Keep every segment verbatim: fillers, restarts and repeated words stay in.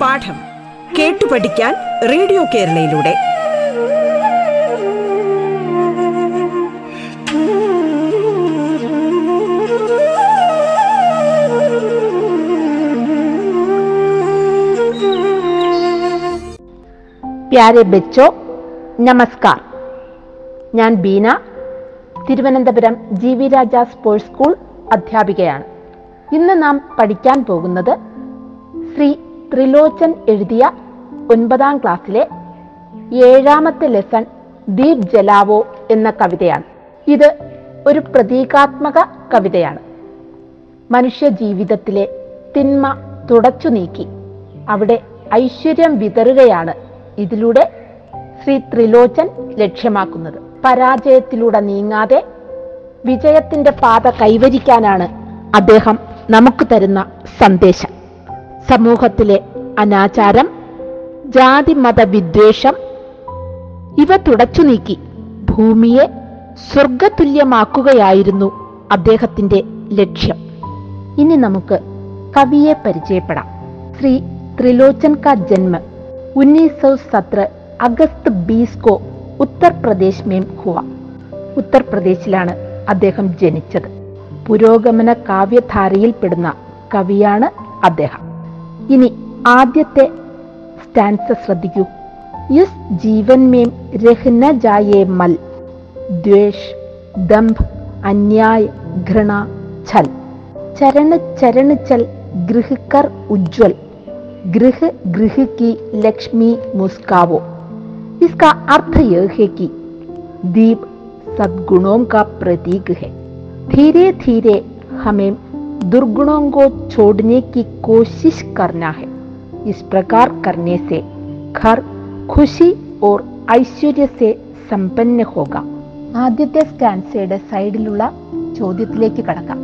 പാഠം കേട്ടു പഠിക്കാൻ റേഡിയോ കേരളയിലൂടെ. പ്യാരെ ബച്ചോ, നമസ്കാർ. ഞാൻ Beena, Thiruvananthapuram G V Raja sports school അധ്യാപികയാണ്. ഇന്ന് നാം പഠിക്കാൻ പോകുന്നത് ശ്രീ ത്രിലോചൻ എഴുതിയ ഒൻപതാം ക്ലാസ്സിലെ ഏഴാമത്തെ ലെസൺ ദീപ് ജലാവോ എന്ന കവിതയാണ്. ഇത് ഒരു പ്രതീകാത്മക കവിതയാണ്. മനുഷ്യ ജീവിതത്തിലെ തിന്മ തുടച്ചു നീക്കി അവിടെ ഐശ്വര്യം വിതറുകയാണ് ഇതിലൂടെ ശ്രീ ത്രിലോചൻ ലക്ഷ്യമാക്കുന്നത്. പരാജയത്തിലൂടെ നീങ്ങാതെ വിജയത്തിന്റെ പാത കൈവരിക്കാനാണ് അദ്ദേഹം നമുക്ക് തരുന്ന സന്ദേശം. സമൂഹത്തിലെ അനാചാരം, ജാതി മത വിദ്വേഷം ഇവ തുടച്ചു നീക്കി ഭൂമിയെ സ്വർഗതുല്യമാക്കുകയായിരുന്നു അദ്ദേഹത്തിന്റെ ലക്ഷ്യം. ഇനി നമുക്ക് കവിയെ പരിചയപ്പെടാം. ശ്രീ ത്രിലോചൻ കാ ജന്മ ഉന്നീസ് സത്ര അഗസ്റ്റ് ബീസ്കോ ഉത്തർപ്രദേശ് മേം ഹുവ. ഉത്തർപ്രദേശിലാണ് അദ്ദേഹം ജനിച്ചത്. പുരോഗമന കാവ്യധാരയിൽപ്പെടുന്ന കവിയാണ് അദ്ദേഹം. ഇനി ആദ്യത്തെ സ്റ്റാൻസ ശ്രദ്ധിക്കൂ. യസ് ജീവൻ മേം രഹ്ന ജായേ മൽ ദ്വേഷ് ദംഭ് അന്യായ് ഘൃണ ഛൽ ചരണ ചരണ ഛൽ ഗൃഹകർ ഉജ്ജ്വൽ गृह गृह की लक्ष्मी मुस्कावो. इसका अर्थ यह है कि दीप सद्गुणों का प्रतीक है. धीरे धीरे हमें दुर्गुणों को छोड़ने की कोशिश करना है. इस प्रकार करने से घर खुशी और ऐश्वर्य से संपन्न होगा. ആദ്യത്തെ സ്റ്റാൻസയുടെ സൈഡിലുള്ള ചോദ്യത്തിലേക്ക് കടക്കാം.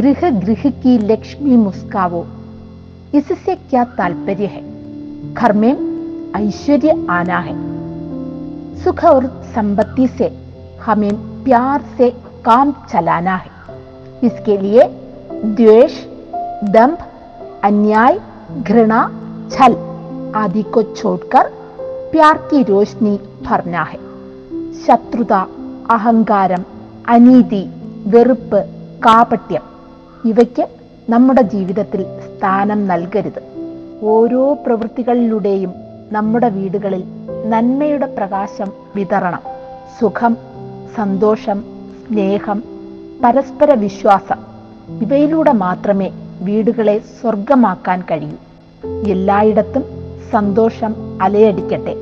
गृह गृह की लक्ष्मी मुस्कावो इससे क्या तात्पर्य है? घर में ऐश्वर्य आना है. सुख और संपत्ति से हमें प्यार से काम चलाना है. इसके लिए द्वेष, दंभ, अन्याय, घृणा, छल आदि को छोड़कर प्यार की रोशनी भरना है. ശത്രുത, അഹങ്കാരം, അനീതി, വെറുപ്പ്, കാപട്യം ഇവയ്ക്ക് നമ്മുടെ ജീവിതത്തിൽ സ്ഥാനം നൽകരുത്. ഓരോ പ്രവൃത്തികളിലൂടെയും നമ്മുടെ വീടുകളിൽ നന്മയുടെ പ്രകാശം വിതരണം. സുഖം, സന്തോഷം, സ്നേഹം, പരസ്പര വിശ്വാസം ഇവയിലൂടെ മാത്രമേ വീടുകളെ സ്വർഗമാക്കാൻ കഴിയൂ. എല്ലായിടത്തും സന്തോഷം അലയടിക്കട്ടെ.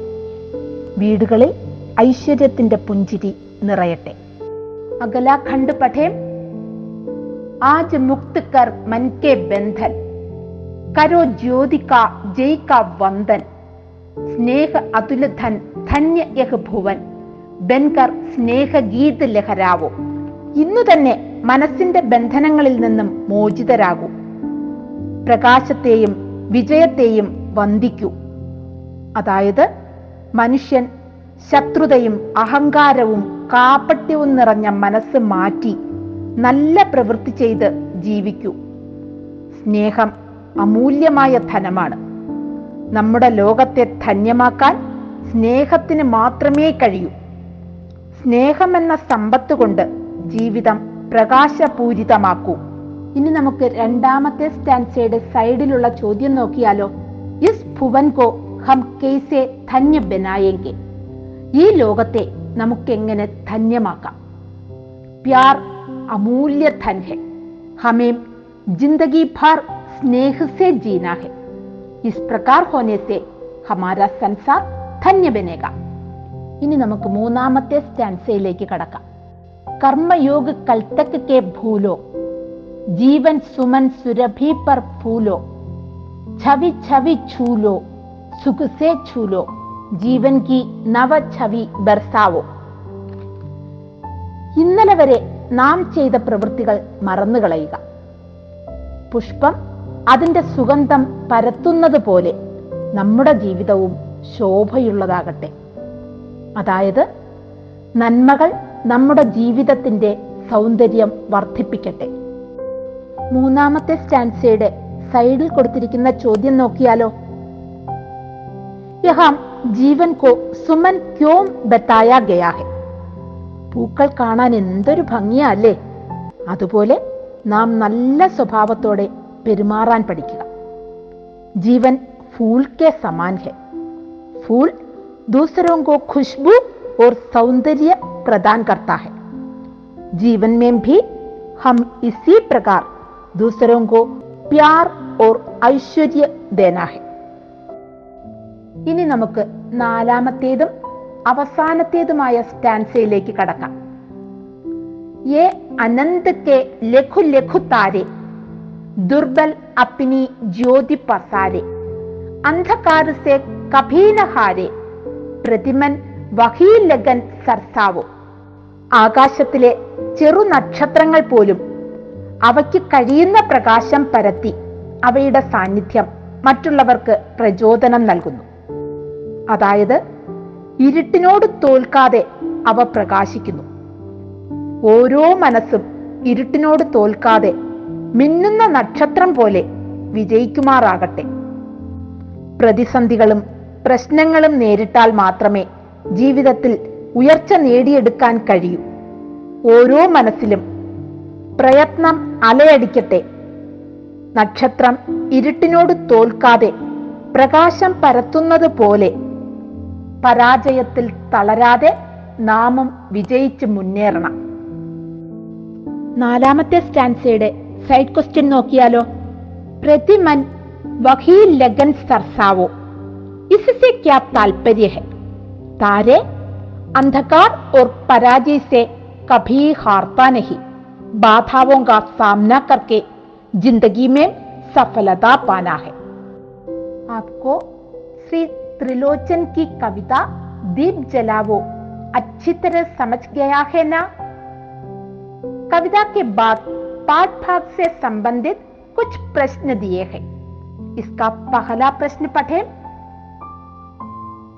വീടുകളിൽ ഐശ്വര്യത്തിന്റെ പുഞ്ചിരി നിറയട്ടെ. അഗലാഖണ്ഡ് പഠേം. आज मुक्त कर मन के बंधन, करो ज्योति का जय का वंदन, स्नेह अतुल धन धन्य यह भुवन, बनकर സ്നേഹ ഗീത് ലഹരാവോ. ഇന്നു തന്നെ മനസ്സിന്റെ ബന്ധനങ്ങളിൽ നിന്നും മോചിതരാകൂ. പ്രകാശത്തെയും വിജയത്തെയും വന്ദിക്കൂ. അതായത് മനുഷ്യൻ ശത്രുതയും അഹങ്കാരവും കാപട്യവും നിറഞ്ഞ മനസ്സ് മാറ്റി നല്ല പ്രവൃത്തി ചെയ്ത് ജീവിക്കൂ. സ്നേഹം അമൂല്യമായ ധനമാണ്. നമ്മുടെ ലോകത്തെ ധന്യമാക്കാൻ സ്നേഹത്തിന് മാത്രമേ കഴിയൂ. സ്നേഹമെന്ന സമ്പത്ത് കൊണ്ട് ജീവിതം പ്രകാശപൂരിതമാക്കൂ. ഇനി നമുക്ക് രണ്ടാമത്തെ സ്റ്റാൻസയുടെ സൈഡിലുള്ള ചോദ്യം നോക്കിയാലോ. ഇസ് ഭുവൻ കോ ഹം കൈസേ ധന്യ ബനായേങ്കെ. ഈ ലോകത്തെ നമുക്കെങ്ങനെ ധന്യമാക്കാം? പ്യാർ अमूल्य धन है. हमें जिंदगी भर स्नेह से जीना है. इस प्रकार होने से हमारा संसार धन्य बनेगा. ഇനി നമുക്ക് മൂന്നാമത്തെ സ്റ്റാൻസയിലേക്ക് കടക്കാം. കർമ്മയോഗ കൽത്തക് കെ ഭൂലോ ജീവൻ സുമൻ സുരഭി പർ ഭൂലോ ഛവി ഛവി ഛൂലോ സുഖ സേ ഛൂലോ ജീവൻ കി നവ ഛവി ബർസാവോ. ഇന്നലെ വരെ നാം ചെയ്ത പ്രവൃത്തികൾ മറന്നുകളയുക. പുഷ്പം അതിന്റെ സുഗന്ധം പരത്തുന്നത് പോലെ നമ്മുടെ ജീവിതവും ശോഭയുള്ളതാകട്ടെ. അതായത് നന്മകൾ നമ്മുടെ ജീവിതത്തിൻ്റെ സൗന്ദര്യം വർദ്ധിപ്പിക്കട്ടെ. മൂന്നാമത്തെ സ്റ്റാൻസയുടെ സൈഡിൽ കൊടുത്തിരിക്കുന്ന ചോദ്യം നോക്കിയാലോ? യഹാം ജീവൻ കോ സുമൻ ക്യോം ബതായ ഗയാ ഹെ. പൂക്കൾ കാണാൻ എന്തൊരു ഭംഗിയാ അല്ലേ? അതുപോലെ നാം നല്ല സ്വഭാവത്തോടെ പെരുമാറാൻ പഠിക്കുക. ജീവൻ ഫൂൾ കെ സമാൻ ഹെ. ഫൂൾ ദൂസരോ കോ ഖുശ്ബു ഓർ സൗന്ദര്യ പ്രദാൻ കർത്താ ഹെ. ജീവൻ മേം ഭി ഹം ഇസി പ്രകാർ ദൂസരോ കോ പ്യാർ ഓർ ഐശ്വര്യ ദേനാ ഹെ. ഇനി നമുക്ക് നാലാമത്തേതും അവസാനത്തേതുമായ സ്റ്റാൻസയിലേക്ക് കടക്കാം. യേ അനന്ത് കെ ലഘു ലഘു താരേ ദുർബൽ അപ്നി ജ്യോതി പസാരേ അന്ധകാര സേ കഭീനഹാരേ പ്രതിമൻ വഹീ ലഗൻ സർസാവോ. ആകാശത്തിലെ ചെറു നക്ഷത്രങ്ങൾ പോലും അവയ്ക്ക് കഴിയുന്ന പ്രകാശം പരത്തി അവയുടെ സാന്നിധ്യം മറ്റുള്ളവർക്ക് പ്രചോദനം നൽകുന്നു. അതായത് ഇരുട്ടിനോട് തോൽക്കാതെ അവ പ്രകാശിക്കുന്നു. ഓരോ മനസ്സും ഇരുട്ടിനോട് തോൽക്കാതെ മിന്നുന്ന നക്ഷത്രം പോലെ വിജയിക്കുമാറാകട്ടെ. പ്രതിസന്ധികളും പ്രശ്നങ്ങളും നേരിട്ടാൽ മാത്രമേ ജീവിതത്തിൽ ഉയർച്ച നേടിയെടുക്കാൻ കഴിയൂ. ഓരോ മനസ്സിലും പ്രയത്നം അലയടിക്കട്ടെ. നക്ഷത്രം ഇരുട്ടിനോട് തോൽക്കാതെ പ്രകാശം പരത്തുന്നത് പോലെ പരാജയത്തിൽ തളരാതെ നാമം വിജയിച്ച് മുന്നേറണം. നാലാമത്തെ സ്റ്റാൻസയുടെ സൈഡ് ക്വസ്റ്റ്യൻ നോക്കിയാലോ? പ്രതിമൻ വഹീ ലഗൻ സർസാവോ ഇസ്സേ ക്യാ താൽപര്യ ഹെ താരേ അന്ധകാർ ഓർ പരാജയസേ കഭീ ഹാർത്താ നഹി ബാധാവോ കാ സാമന കർക്കെ ജിന്ദഗി മേ സഫലത പാനാ ഹെ. ആപ്കോ ശ്രീ त्रिलोचन की कविता दीप जलावो अच्छी तरह समझ गया है ना? कविता के बाद पाठ भाग से संबंधित कुछ प्रश्न दिए हैं। इसका पहला प्रश्न पढ़ें।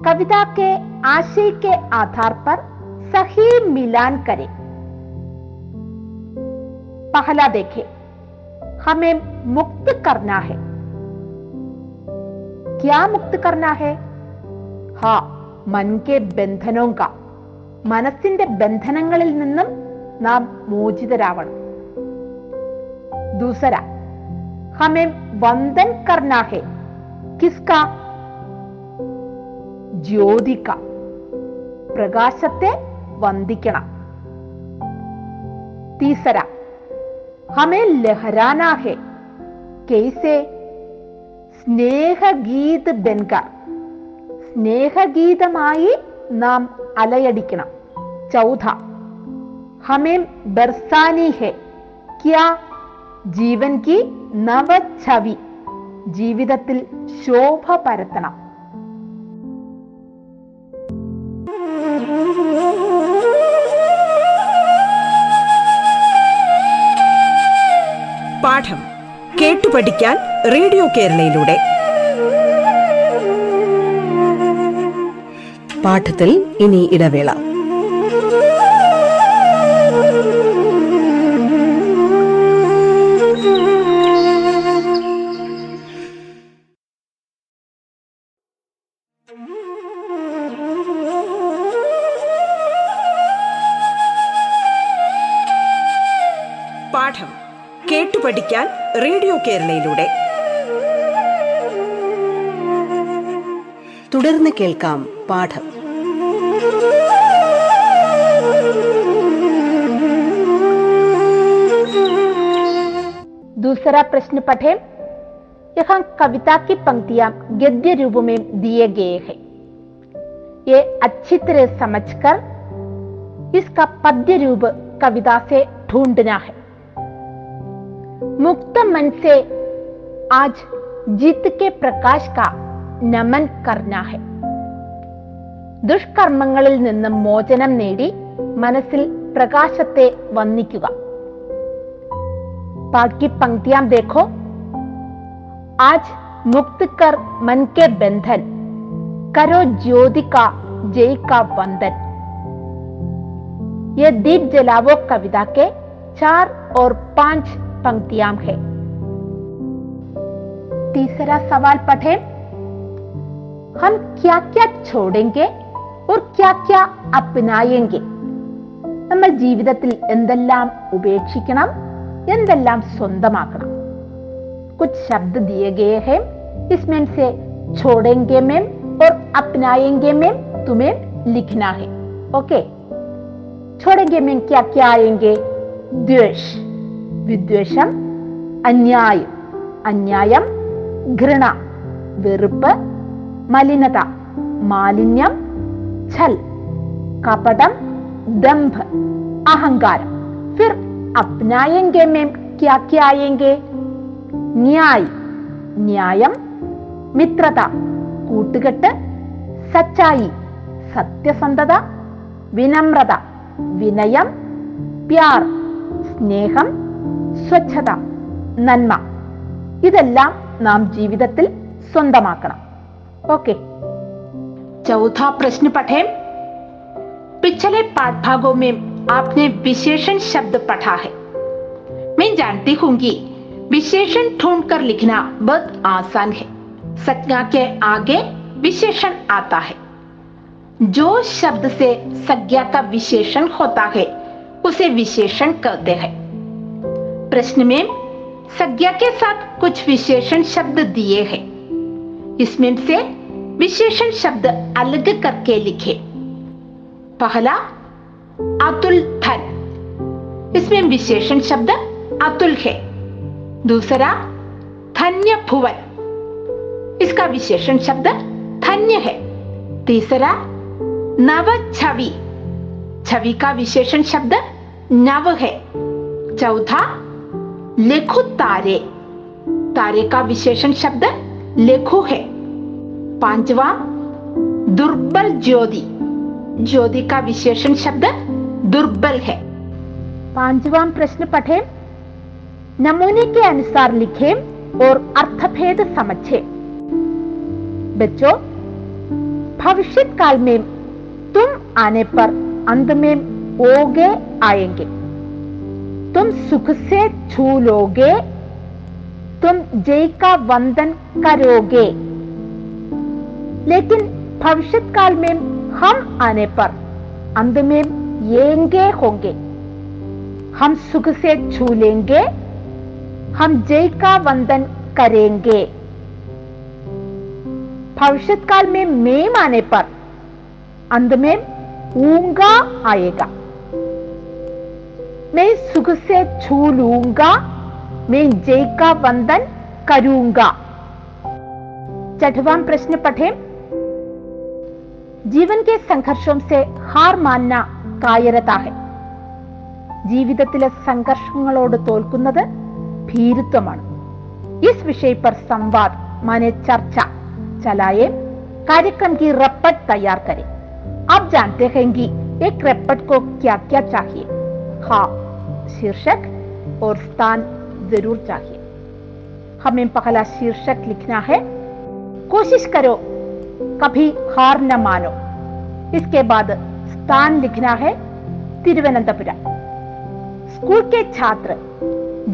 कविता के आशय के आधार पर सही मिलान करें। पहला देखें, हमें मुक्त करना है। क्या मुक्त करना है? हाँ, मन के बंधनों का, മനസ്സിന്റെ ബന്ധനങ്ങളിൽ നിന്നും നാം മോചിതരാവണം. ദൂസര, ഹമേ വന്ദൻ കർണാ ഹെ കിസ്കാ? ജ്യോതിക, പ്രകാശത്തെ വന്ദിക്കണം. തീസര, ഹമേ ലഹരാനാ ഹെ കൈസേ? സ്നേഹഗീത് ബൻകാർ, സ്നേഹഗീതമായി നാം അലയടിക്കണം. ചൗധ, ഹമേം ബർസാനി ഹെ ക്യാ? ജീവൻ കി നവ ഛവി, ജീവിതത്തിൽ ശോഭ പരത്തണം. പാഠം കേട്ടു പഠിക്കാൻ റേഡിയോ കേരളയിലൂടെ. പാഠത്തിൽ ഇനി ഇടവേള. പാഠം കേട്ടു പഠിക്കാൻ റേഡിയോ കേരളയിലൂടെ തുടർന്ന് കേൾക്കാം പാഠം. दूसरा प्रश्न पढ़ें। यहाँ कविता की पंक्तियां गद्य रूप में दिए गए हैं। ये अच्छी तरह समझकर इसका पद्य रूप कविता से ढूंढना है। मुक्त मन से आज जीत के प्रकाश का नमन करना है. ദുഷ്കർമ്മങ്ങളിൽ നിന്ന് മോചനം നേടി മനസ്സിൽ പ്രകാശത്തെ വന്ദിക്കുക. ബാക്കി പംക്തിയാം ദേഖോ. ആജ് മുക്ത് കർ മൻ കെ ബന്ധൻ കരോ ജ്യോതിക ജയ് കാ വന്ദൻ. ये दीप जलावो कविता के चार और पांच पंक्तियां हैं। तीसरा सवाल पढ़ें, हम क्या क्या छोड़ेंगे और क्या क्या अपनाएंगे? നമ്മൾ ജീവിതത്തിൽ എന്തെല്ലാം ഉപേക്ഷിക്കണം, എന്തെല്ലാം സ്വന്തമാക്കണം? कुछ शब्द दिए गए हैं, इसमें से छोड़ेंगे में और अपनाएंगे में तुम्हें लिखना है। ओके, छोड़ेंगे में क्या क्या आएंगे? द्वेष വിദ്വേഷം, അന്യായം അന്യായം ഘൃണ വെറുപ്പ്, മലിനത മാലിന്യം, ഛൽ കപടം, ദംഭ അഹങ്കാരം। ഫിർ അപ്നായെങ്കെ മേം ക്യാ ക്യാ ആയെങ്കെ? ന്യായ് ന്യായം, മിത്രത കൂട്ടുകെട്ട്, സച്ചായി സത്യസന്ധത, വിനമ്രത വിനയം, പ്യാർ സ്നേഹം, സ്വച്ഛത നന്മ. ഇതെല്ലാം നാം ജീവിതത്തിൽ സ്വന്തമാക്കണം. ओके, चौथा प्रश्न पढ़ें। पिछले पाठ भागों में आपने विशेषण शब्द पढ़ा है। मैं जानती हूँगी विशेषण ढूंढकर लिखना बहुत आसान है, संज्ञा के आगे विशेषण आता है। जो शब्द से संज्ञा का विशेषण होता है उसे विशेषण कहते हैं। प्रश्न में संज्ञा के साथ कुछ विशेषण शब्द दिए हैं, इसमें से विशेषण शब्द अलग करके लिखे। पहला अतुल धन, इसमें विशेषण शब्द अतुल है। दूसरा धन्य भुवन, इसका विशेषण शब्द धन्य है। तीसरा नव छवि, छवि का विशेषण शब्द नव है। चौथा लघु तारे, तारे का विशेषण शब्द लेखु है। पांचवा दुर्बल ज्योति, ज्योति का विशेषण शब्द दुर्बल है। पांचवा प्रश्न पढ़ें, नमूने के अनुसार लिखें और अर्थभेद समझें। बच्चों, भविष्यत काल में तुम आने पर अंत में ओगे आएंगे, तुम सुख से छू लोगे, तुम जय का वंदन करोगे। लेकिन भविष्यकाल में हम आने पर अंत में येंगे होंगे, हम सुख से छू लेंगे, हम जय का वंदन करेंगे। भविष्यकाल में मेम आने पर अंत में ऊंगा आएगा, मैं सुख से छू लूंगा, मैं जय का वंदन करूंगा। छठवां प्रश्न पढ़ें, जीवन के संघर्षों से हार मानना कायरता है. ജീവിതത്തിലെ സംഘർഷങ്ങളോട് തോൽക്കുന്നത് ഭീരുത്വമാണ്. इस विषय पर संवाद माने चर्चा चलाएं, कार्यक्रम की रपट तैयार करें। आप जानते हैं कि एक रपट को क्या क्या चाहिए? हाँ, शीर्षक और स्थान जरूर चाहिए। हमें पहला शीर्षक लिखना है, कोशिश करो कभी हार न मानो। इसके बाद स्थान लिखना है तिरुवनंतपुरम। स्कूल के छात्र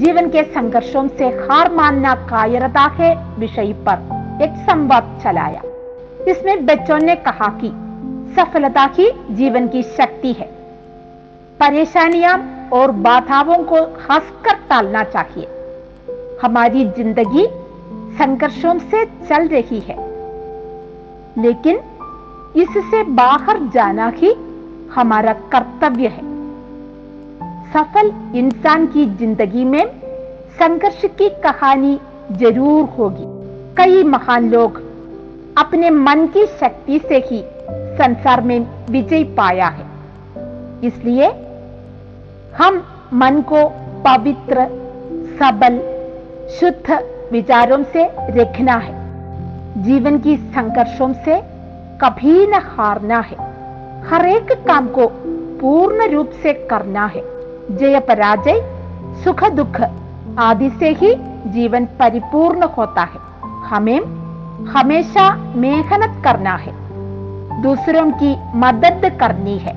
जीवन के संघर्षों से हार मानना कायरता है विषय पर एक संवाद चलाया। इसमें बच्चों ने कहा कि सफलता ही जीवन की शक्ति है, परेशानियां और बाधाओं को हंसकर टालना चाहिए। हमारी जिंदगी संघर्षों से चल रही है, लेकिन इससे बाहर जाना ही हमारा कर्तव्य है। सफल इंसान की जिंदगी में संघर्ष की कहानी जरूर होगी। कई महान लोग अपने मन की शक्ति से ही संसार में विजय पाया है। इसलिए हम मन को पवित्र, सबल, शुद्ध विचारों से रखना है। जीवन की संघर्षों से कभी न हारना है। हर एक काम को पूर्ण रूप से करना है। जय पराजय, सुख दुख आदि से ही जीवन परिपूर्ण होता है। हमें हमेशा मेहनत करना है, दूसरों की मदद करनी है।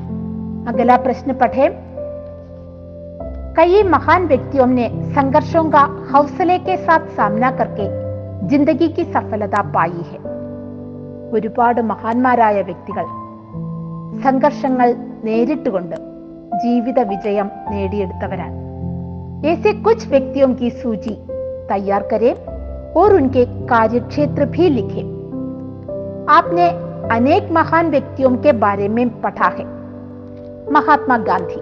अगला प्रश्न पढ़े। कई महान व्यक्तियों ने संघर्षों का हौसले के साथ सामना करके जिंदगी की सफलता पाई है. ഒരുപാട് മഹാന്മാരായ വ്യക്തികൾ സംഘർഷങ്ങൾ നേരിട്ടുകൊണ്ട് ജീവിത വിജയം നേടിയെടുത്തവരാണ്. ऐसे कुछ व्यक्तियों की सूची तैयार करें और उनके कार्यक्षेत्र भी लिखें. आपने अनेक महान व्यक्तियों के बारे में पढ़ा है. महात्मा गांधी,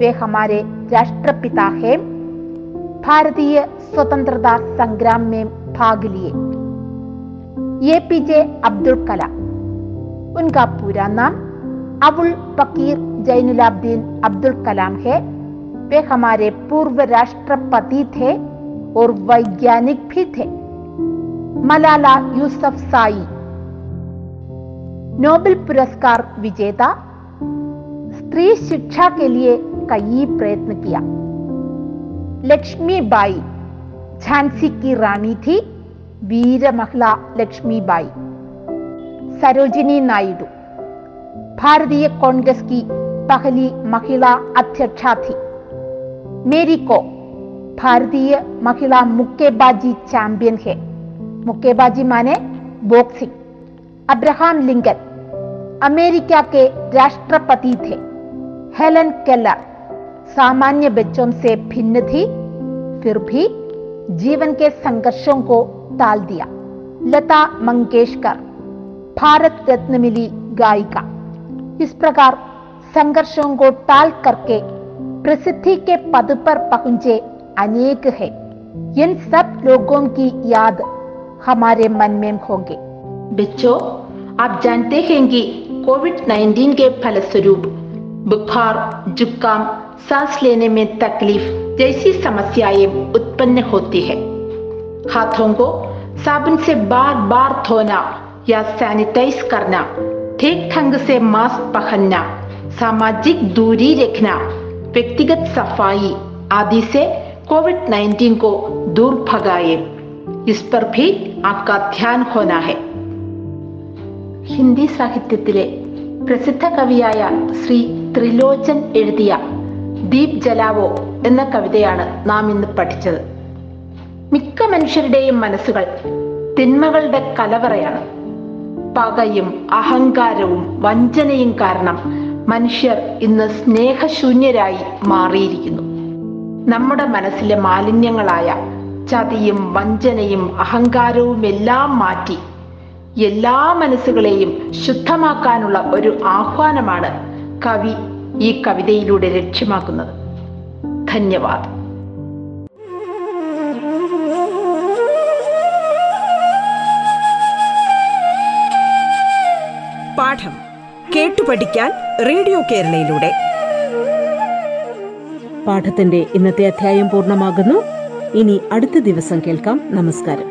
वे हमारे राष्ट्रपिता हैं. भारतीय स्वतंत्रता संग्राम में भाग लिए. ए पी जे अब्दुल कलाम, उनका पूरा नाम अबुल फकीर जैनुलाब्दीन अब्दुल कलाम है. वे हमारे पूर्व राष्ट्रपति थे और वैज्ञानिक भी थे. मलाला यूसुफ़ज़ई, नोबेल पुरस्कार विजेता, स्त्री शिक्षा के लिए कई प्रयत्न किया. लक्ष्मी बाई, झांसी की रानी थी. वीर महिला लक्ष्मी बाई. सरोजिनी नायडू, भारतीय कांग्रेस की पहली महिला अध्यक्षा थी. मेरी कोम, भारतीय महिला मुक्केबाजी चैंपियन है. मुक्केबाजी माने बॉक्सिंग. अब्राहम लिंकन, अमेरिका के राष्ट्रपति थे. हेलन केलर, सामान्य बच्चों से भिन्न थी, फिर भी जीवन के संघर्षों को टाल दिया. लता मंगेशकर, भारत रत्न मिली गायिका. इस प्रकार संघर्षों को टाल करके प्रसिद्धि के पद पर पहुंचे अनेक है. इन सब लोगों की याद हमारे मन में होंगे. बच्चों, आप जानते हैं कि कोविड नाइन्टीन के फलस्वरूप बुखार, जुकाम, सांस लेने में तकलीफ जैसी समस्याएं उत्पन्न होती है. हाथों को साबुन से बार बार धोना या सैनिटाइज करना, ठीक ढंग से मास्क पहनना, सामाजिक दूरी रखना, व्यक्तिगत सफाई आदि से कोविड नाइन्टीन को दूर भगाए. इस पर भी आपका ध्यान होना है. ഹിന്ദി സാഹിത്യത്തിലെ പ്രസിദ്ധ കവിയായ ശ്രീ ത്രിലോചൻ എഴുതിയ ദീപ് ജലാവോ എന്ന കവിതയാണ് നാം ഇന്ന് പഠിച്ചത്. മിക്ക മനുഷ്യരുടെയും മനസ്സുകൾ തിന്മകളുടെ കലവറയാണ്. പകയും അഹങ്കാരവും വഞ്ചനയും കാരണം മനുഷ്യർ ഇന്ന് സ്നേഹശൂന്യരായി മാറിയിരിക്കുന്നു. നമ്മുടെ മനസ്സിലെ മാലിന്യങ്ങളായ ചതിയും വഞ്ചനയും അഹങ്കാരവും എല്ലാം മാറ്റി എല്ലാ മനസ്സുകളെയും ശുദ്ധമാക്കാനുള്ള ഒരു ആഹ്വാനമാണ് കവി ഈ കവിതയിലൂടെ ലക്ഷ്യമാക്കുന്നത്. ധന്യവാദം. പാഠം കേട്ടു പഠിക്കാൻ റേഡിയോ കേരളയിലൂടെ പാഠത്തിന്റെ ഇന്നത്തെ അധ്യായം പൂർണ്ണമാകുന്നു. ഇനി അടുത്ത ദിവസം കേൾക്കാം. നമസ്കാരം.